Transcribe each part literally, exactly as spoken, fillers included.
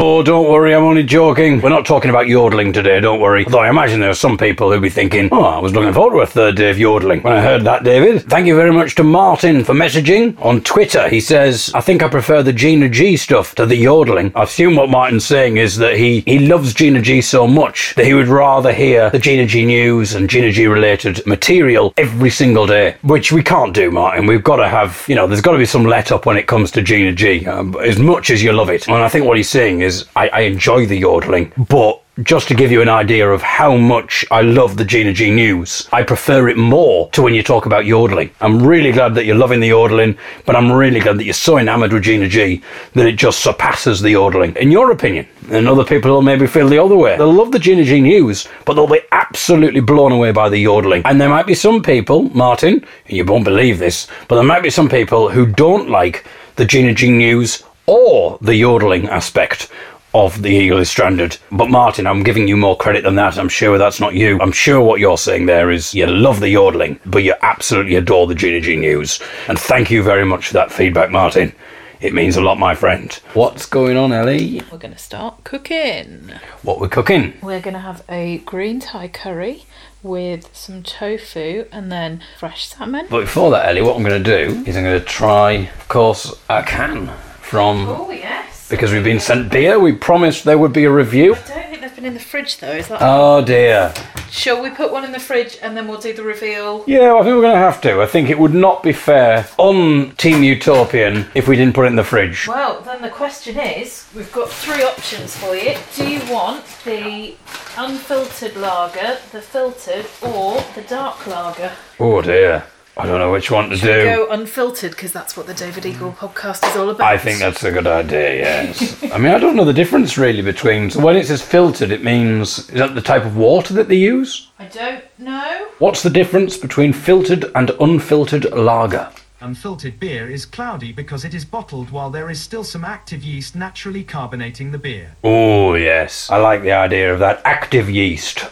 Oh, don't worry, I'm only joking. We're not talking about yodeling today, don't worry. Although I imagine there are some people who'd be thinking, oh, I was looking forward to a third day of yodeling when I heard that, David. Thank you very much to Martin for messaging. On Twitter, he says, I think I prefer the Gina G stuff to the yodeling. I assume what Martin's saying is that he, he loves Gina G so much that he would rather hear the Gina G news and Gina G related material every single day, which we can't do, Martin. We've got to have, you know, there's got to be some let up when it comes to Gina G, um, as much as you love it. And I think what he's saying is I, I enjoy the yodeling, but just to give you an idea of how much I love the Gina G news, I prefer it more to when you talk about yodeling. I'm really glad that you're loving the yodeling, but I'm really glad that you're so enamoured with Gina G that it just surpasses the yodeling, in your opinion. And other people will maybe feel the other way. They'll love the Gina G news, but they'll be absolutely blown away by the yodeling. And there might be some people, Martin, and you won't believe this, but there might be some people who don't like the Gina G news or the yodeling aspect of The Eagle is Stranded. But Martin, I'm giving you more credit than that. I'm sure that's not you. I'm sure what you're saying there is you love the yodeling, but you absolutely adore the Gina G news. And thank you very much for that feedback, Martin. It means a lot, my friend. What's going on, Ellie? We're going to start cooking. What we're cooking? We're going to have a green Thai curry with some tofu and then fresh salmon. But before that, Ellie, what I'm going to do is I'm going to try, of course, a can from... Oh, yes. Because we've been sent beer, we promised there would be a review. I don't think they've been in the fridge though, is that? Oh dear. Shall we put one in the fridge and then we'll do the reveal? Yeah, well, I think we're going to have to. I think it would not be fair on Team Utopian if we didn't put it in the fridge. Well, then the question is, we've got three options for you. Do you want the unfiltered lager, the filtered, or the dark lager? Oh dear. I don't know which one to do. Should we go unfiltered, because that's what the David Eagle podcast is all about? I think that's a good idea, yes. I mean, I don't know the difference really between... So when it says filtered, it means... Is that the type of water that they use? I don't know. What's the difference between filtered and unfiltered lager? Unfiltered beer is cloudy because it is bottled while there is still some active yeast naturally carbonating the beer. Oh, yes. I like the idea of that active yeast.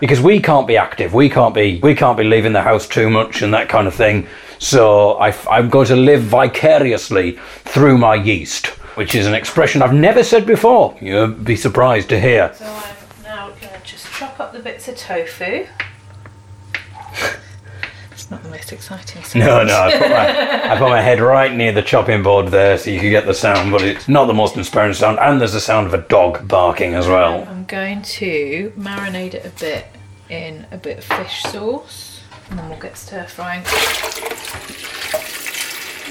Because we can't be active, we can't be we can't be leaving the house too much and that kind of thing. So I, I'm going to live vicariously through my yeast, which is an expression I've never said before. You'll be surprised to hear. So I'm now going to just chop up the bits of tofu. It's not the most exciting sound. No, no, I put, my, I put my head right near the chopping board there so you can get the sound, but it's not the most inspiring sound, and there's the sound of a dog barking as well. I'm going to marinate it a bit in a bit of fish sauce, and then we'll get stir frying.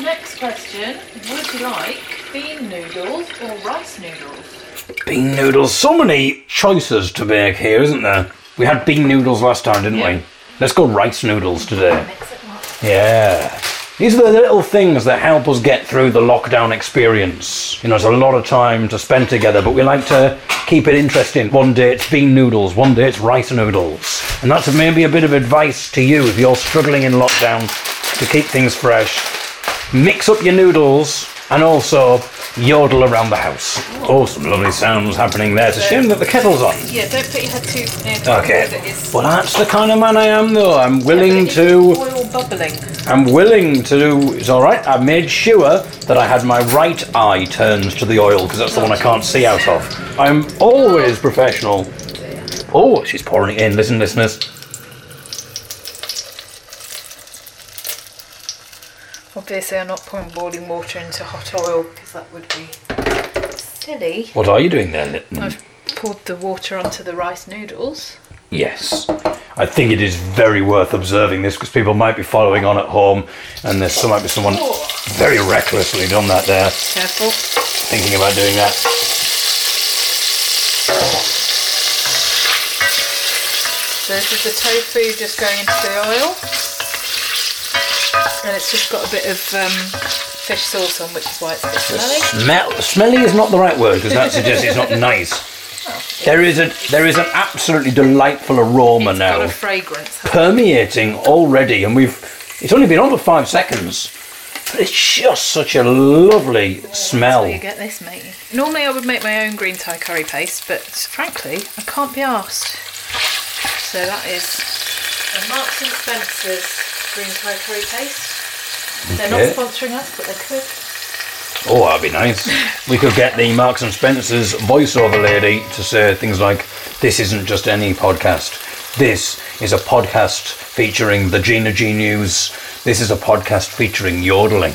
Next question, would you like bean noodles or rice noodles? Bean noodles, so many choices to make here, isn't there? We had bean noodles last time, didn't yeah. we? Let's go rice noodles today. Yeah. These are the little things that help us get through the lockdown experience. You know, it's a lot of time to spend together, but we like to keep it interesting. One day it's bean noodles, one day it's rice noodles. And that's maybe a bit of advice to you if you're struggling in lockdown to keep things fresh. Mix up your noodles and also yodel around the house. Oh, some lovely sounds happening there. It's a shame that the kettle's on. Yeah, don't put your head too near to okay. it. Okay. Well, that's the kind of man I am, though. I'm willing yeah, to... Oil bubbling. I'm willing to do... It's all right. I made sure that I had my right eye turned to the oil, because that's the oh, one I can't see out of. I'm always professional. Dear. Oh, she's pouring it in. Listen, listeners. Obviously, I'm not pouring boiling water into hot oil because that would be silly. What are you doing there, Litton? I've poured the water onto the rice noodles. Yes. I think it is very worth observing this because people might be following on at home and there might be someone very recklessly done that there. Careful. Thinking about doing that. So this is the tofu just going into the oil. And it's just got a bit of um, fish sauce on, which is why it's a bit smelly. Smell, smelly is not the right word, because that suggests it's not nice. Oh, it there is a there is an absolutely delightful aroma it's now. It's got a fragrance. Permeating already, and we've... It's only been on for five seconds, but it's just such a lovely oh, smell. That's where you get this, mate. Normally I would make my own green Thai curry paste, but frankly, I can't be arsed. So that is a Marks and Spencer's green Thai curry paste. They're okay. not sponsoring us, but they could. Oh, that'd be nice. We could get the Marks and Spencer's voiceover lady to say things like, this isn't just any podcast. This is a podcast featuring the Gina G News. This is a podcast featuring yodeling.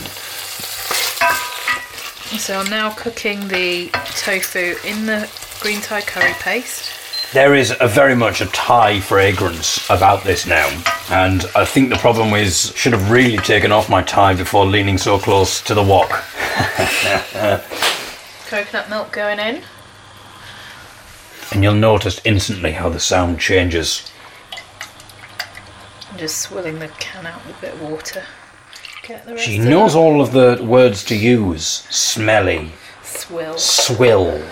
So I'm now cooking the tofu in the green Thai curry paste. There is a very much a Thai fragrance about this now, and I think the problem is should have really taken off my tie before leaning so close to the wok. Coconut milk going in. And you'll notice instantly how the sound changes. I'm just swilling the can out with a bit of water. Get the rest she knows of all of the words to use. Smelly. Swill. Swill.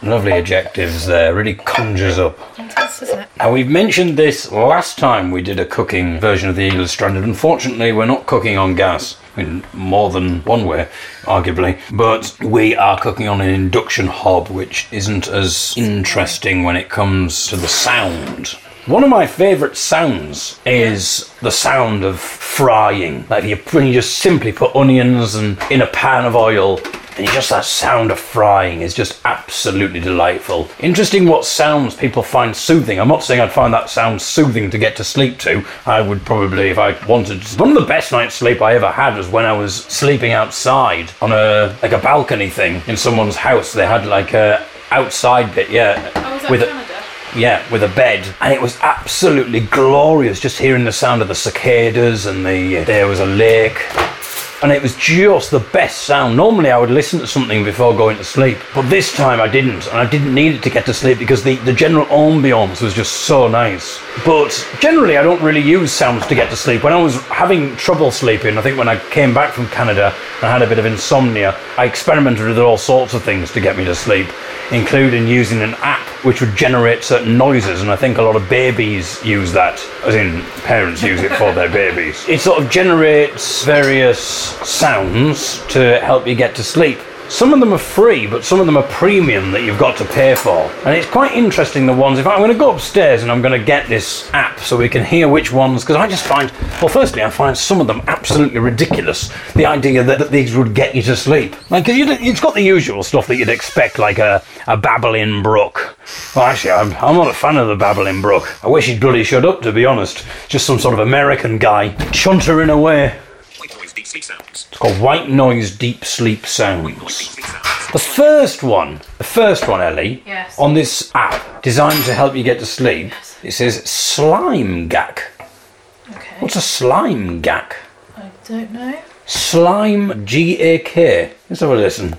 Lovely adjectives there, really conjures up. Fantastic, isn't it? Now, we've mentioned this last time we did a cooking version of The Eagle is Stranded. Unfortunately, we're not cooking on gas in more than one way, arguably, but we are cooking on an induction hob, which isn't as interesting when it comes to the sound. One of my favourite sounds is the sound of frying. Like when you just simply put onions and in a pan of oil, and just that sound of frying is just absolutely delightful. Interesting what sounds people find soothing. I'm not saying I'd find that sound soothing to get to sleep to. I would probably, if I wanted to. One of the best night's sleep I ever had was when I was sleeping outside on a like a balcony thing in someone's house. They had like a outside bit, yeah. Oh, was that with Canada? A, yeah, with a bed. And it was absolutely glorious just hearing the sound of the cicadas and the there was a lake. And it was just the best sound. Normally I would listen to something before going to sleep, but this time I didn't, and I didn't need it to get to sleep because the, the general ambiance was just so nice. But generally I don't really use sounds to get to sleep. When I was having trouble sleeping, I think when I came back from Canada and I had a bit of insomnia, I experimented with all sorts of things to get me to sleep, including using an app which would generate certain noises, and I think a lot of babies use that, as in parents use it for their babies. It sort of generates various sounds to help you get to sleep. Some of them are free, but some of them are premium that you've got to pay for. And it's quite interesting, the ones. In fact, I'm going to go upstairs and I'm going to get this app so we can hear which ones, because I just find, well, firstly, I find some of them absolutely ridiculous. The idea that, that these would get you to sleep. Like, cause you'd, it's got the usual stuff that you'd expect, like a, a babbling brook. Well, actually, I'm, I'm not a fan of the babbling brook. I wish he'd bloody shut up, to be honest. Just some sort of American guy chuntering away. It's called White Noise Deep Sleep Sounds. The first one, the first one, Ellie, yes. On this app designed to help you get to sleep, yes. It says slime gack. Okay. What's a slime gack? I don't know. Slime G A K. Let's have a listen.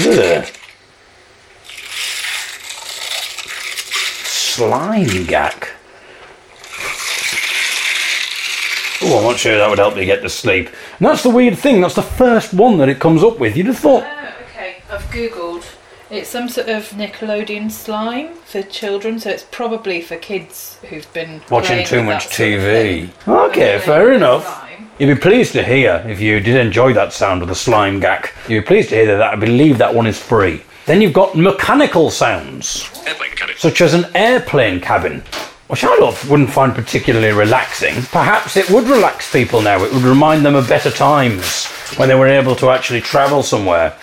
Ugh. Slime gack. Oh, I'm not sure that would help you get to sleep. And that's the weird thing, that's the first one that it comes up with. You'd have thought... Uh, okay, I've Googled. It's some sort of Nickelodeon slime for children, so it's probably for kids who've been... Watching too much T V. Sort of okay, fair enough. Slime. You'd be pleased to hear, if you did enjoy that sound of the slime gack, you'd be pleased to hear that, that I believe that one is free. Then you've got mechanical sounds. Airplane cabin. Such as an airplane cabin. Which I wouldn't find particularly relaxing. Perhaps it would relax people now. It would remind them of better times when they were able to actually travel somewhere.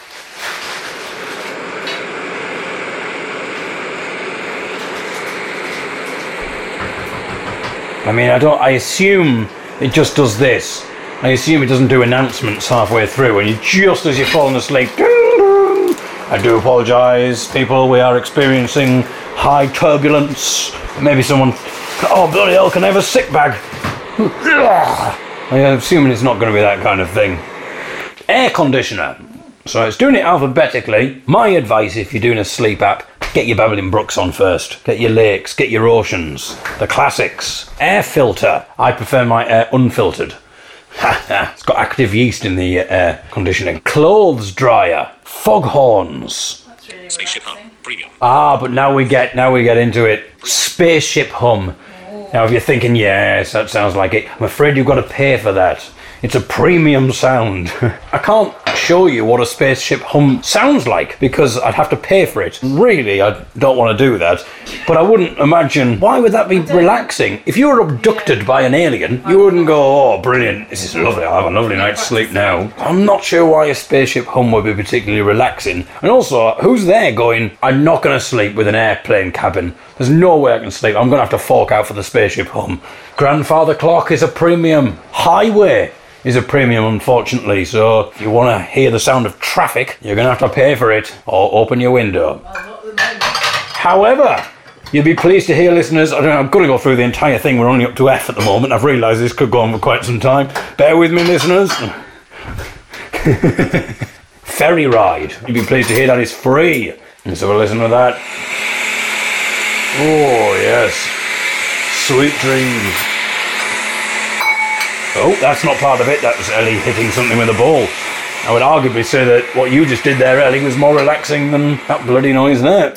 I mean, I don't. I assume it just does this. I assume it doesn't do announcements halfway through, and you just as you're falling asleep. I do apologise, people. We are experiencing high turbulence. Maybe someone... Oh, bloody hell, can I have a sick bag? I'm assuming it's not going to be that kind of thing. Air conditioner. So it's doing it alphabetically. My advice, if you're doing a sleep app, get your babbling brooks on first. Get your lakes, get your oceans. The classics. Air filter. I prefer my air unfiltered. It's got active yeast in the air conditioning. Clothes dryer. Foghorns. That's really Spaceship Hum. Premium. Ah, but now we get now we get into it. Spaceship Hum. Ooh. Now, if you're thinking, yes, that sounds like it, I'm afraid you've got to pay for that. It's a premium sound. I can't show you what a spaceship hum sounds like because I'd have to pay for it. Really, I don't want to do that. But I wouldn't imagine, why would that be relaxing? If you were abducted by an alien, you wouldn't go, oh, brilliant, this is lovely, I'll have a lovely night's sleep now. I'm not sure why a spaceship hum would be particularly relaxing. And also, who's there going, I'm not going to sleep with an airplane cabin. There's no way I can sleep. I'm going to have to fork out for the spaceship hum. Grandfather clock is a premium. Highway is a premium, unfortunately. So if you want to hear the sound of traffic, you're going to have to pay for it or open your window. However, you'll be pleased to hear, listeners, I don't know, I'm going to go through the entire thing. We're only up to F at the moment. I've realised this could go on for quite some time. Bear with me, listeners. Ferry ride. You'll be pleased to hear that is free. Let's have a listen to that. Oh, yes. Sweet dreams. Oh, that's not part of it. That was Ellie hitting something with a ball. I would arguably say that what you just did there, Ellie, was more relaxing than that bloody noise there.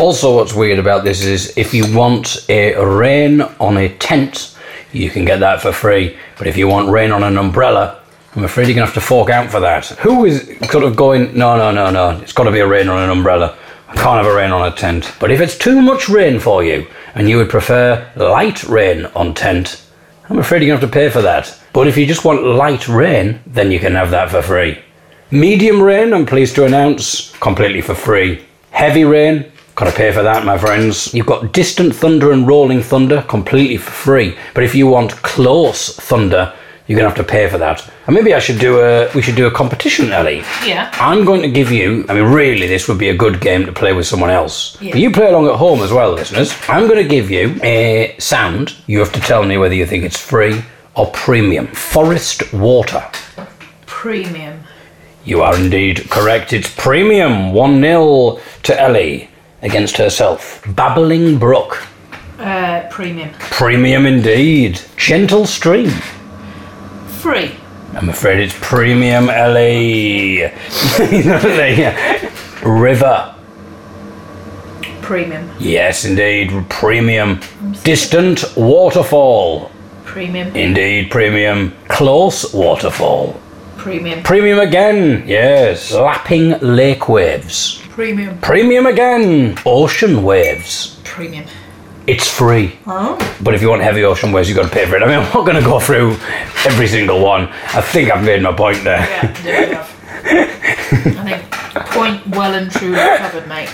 Also, what's weird about this is if you want a rain on a tent, you can get that for free. But if you want rain on an umbrella, I'm afraid you're going to have to fork out for that. Who is sort of going, no, no, no, no, it's got to be a rain on an umbrella. I can't have a rain on a tent. But if it's too much rain for you, and you would prefer light rain on tent, I'm afraid you're going to have to pay for that. But if you just want light rain, then you can have that for free. Medium rain, I'm pleased to announce, completely for free. Heavy rain, got to pay for that, my friends. You've got distant thunder and rolling thunder, completely for free. But if you want close thunder, you're going to have to pay for that. And maybe I should do a, we should do a competition, Ellie. Yeah. I'm going to give you, I mean, really, this would be a good game to play with someone else. Yeah. But you play along at home as well, listeners. I'm going to give you a sound. You have to tell me whether you think it's free or premium. Forest water. Premium. You are indeed correct. It's premium. one nil to Ellie against herself. Babbling brook. Uh, premium. Premium indeed. Gentle stream. Free. I'm afraid it's premium, Ellie. River. Premium. Yes, indeed. Premium. Distant waterfall. Premium. Indeed, premium. Close waterfall. Premium. Premium again. Yes. Lapping lake waves. Premium. Premium again. Ocean waves. Premium. It's free. Oh. But if you want heavy ocean waves, you've got to pay for it. I mean, I'm not going to go through every single one. I think I've made my point there. Yeah, there you go. I think point well and truly covered, mate.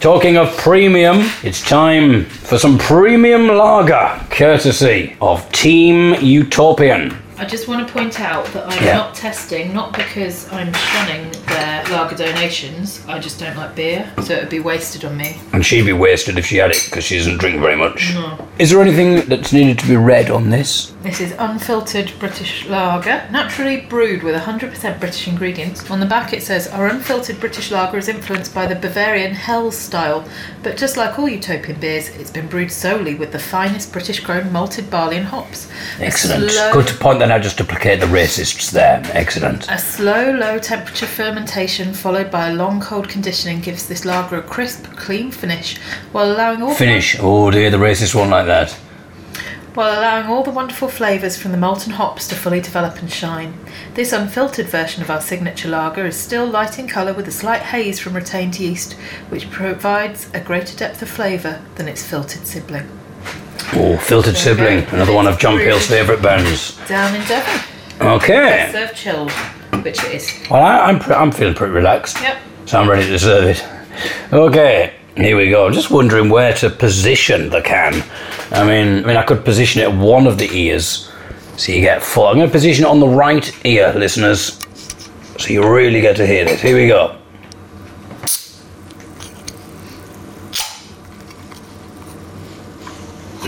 Talking of premium, it's time for some premium lager, courtesy of Team Utopian. I just want to point out that I'm yeah. not testing, not because I'm shunning their lager donations. I just don't like beer, so it would be wasted on me. And she'd be wasted if she had it, because she doesn't drink very much. No. Is there anything that's needed to be read on this? This is unfiltered British lager, naturally brewed with one hundred percent British ingredients. On the back it says, our unfiltered British lager is influenced by the Bavarian Hell style, but just like all Utopian beers, it's been brewed solely with the finest British-grown malted barley and hops. Excellent. Slow... Good to point that. Now just duplicate the racists there. Excellent. A slow, low-temperature fermentation followed by a long, cold conditioning gives this lager a crisp, clean finish, while allowing all... Finish. Oh dear, the racist one like that. While allowing all the wonderful flavours from the molten hops to fully develop and shine. This unfiltered version of our signature lager is still light in colour with a slight haze from retained yeast, which provides a greater depth of flavour than its filtered sibling. Oh, Filtered Sibling, another one of John Peel's favourite bands. Down in Devon. Okay. Served chilled, which it is. Well, I, I'm I'm feeling pretty relaxed. Yep. So I'm ready to serve it. Okay, here we go. I'm just wondering where to position the can. I mean, I mean, I could position it at one of the ears, so you get full. I'm going to position it on the right ear, listeners, so you really get to hear this. Here we go.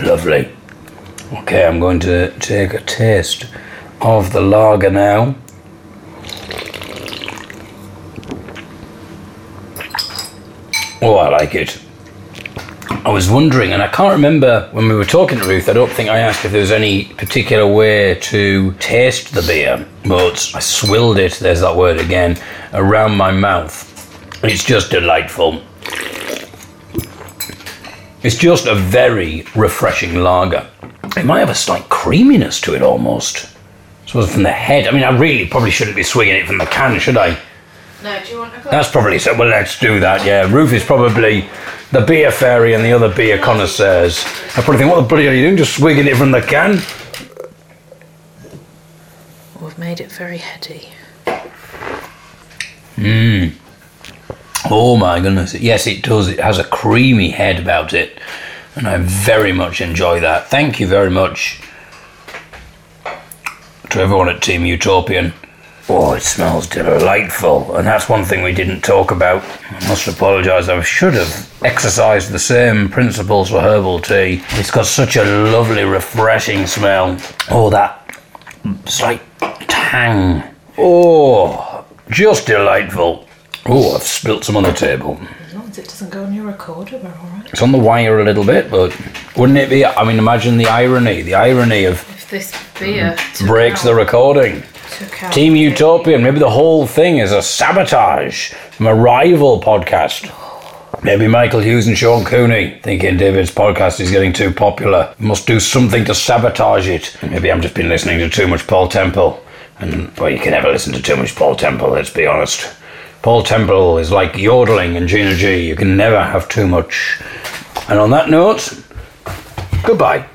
Lovely. Okay, I'm going to take a taste of the lager now. Oh, I like it. I was wondering, and I can't remember when we were talking to Ruth, I don't think I asked if there was any particular way to taste the beer, but I swilled it, there's that word again, around my mouth. It's just delightful. It's just a very refreshing lager. It might have a slight creaminess to it almost. suppose from the head. I mean, I really probably shouldn't be swinging it from the can, should I? No, do you want a glass? That's probably so. Well, let's do that, yeah. Ruth is probably the beer fairy and the other beer connoisseurs. I probably think, what the bloody are you doing? Just swigging it from the can? Well, we've made it very heady. Mmm. Oh my goodness. Yes, it does. It has a creamy head about it. And I very much enjoy that. Thank you very much to everyone at Team Utopian. Oh, it smells delightful. And that's one thing we didn't talk about. I must apologise. I should have exercised the same principles for herbal tea. It's got such a lovely, refreshing smell. Oh, that slight tang. Oh, just delightful. Oh, I've spilt some on the table. As long as it doesn't go on your recorder, we're all right. It's on the wire a little bit, but wouldn't it be... I mean, imagine the irony. The irony of... If this beer... breaks out the recording. Team the Utopian. Maybe the whole thing is a sabotage from a rival podcast. Maybe Michael Hughes and Sean Cooney, thinking David's podcast is getting too popular, must do something to sabotage it. Maybe I've just been listening to too much Paul Temple. And, well, you can never listen to too much Paul Temple, let's be honest. Paul Temple is like yodeling and Gina G. You can never have too much. And on that note, goodbye.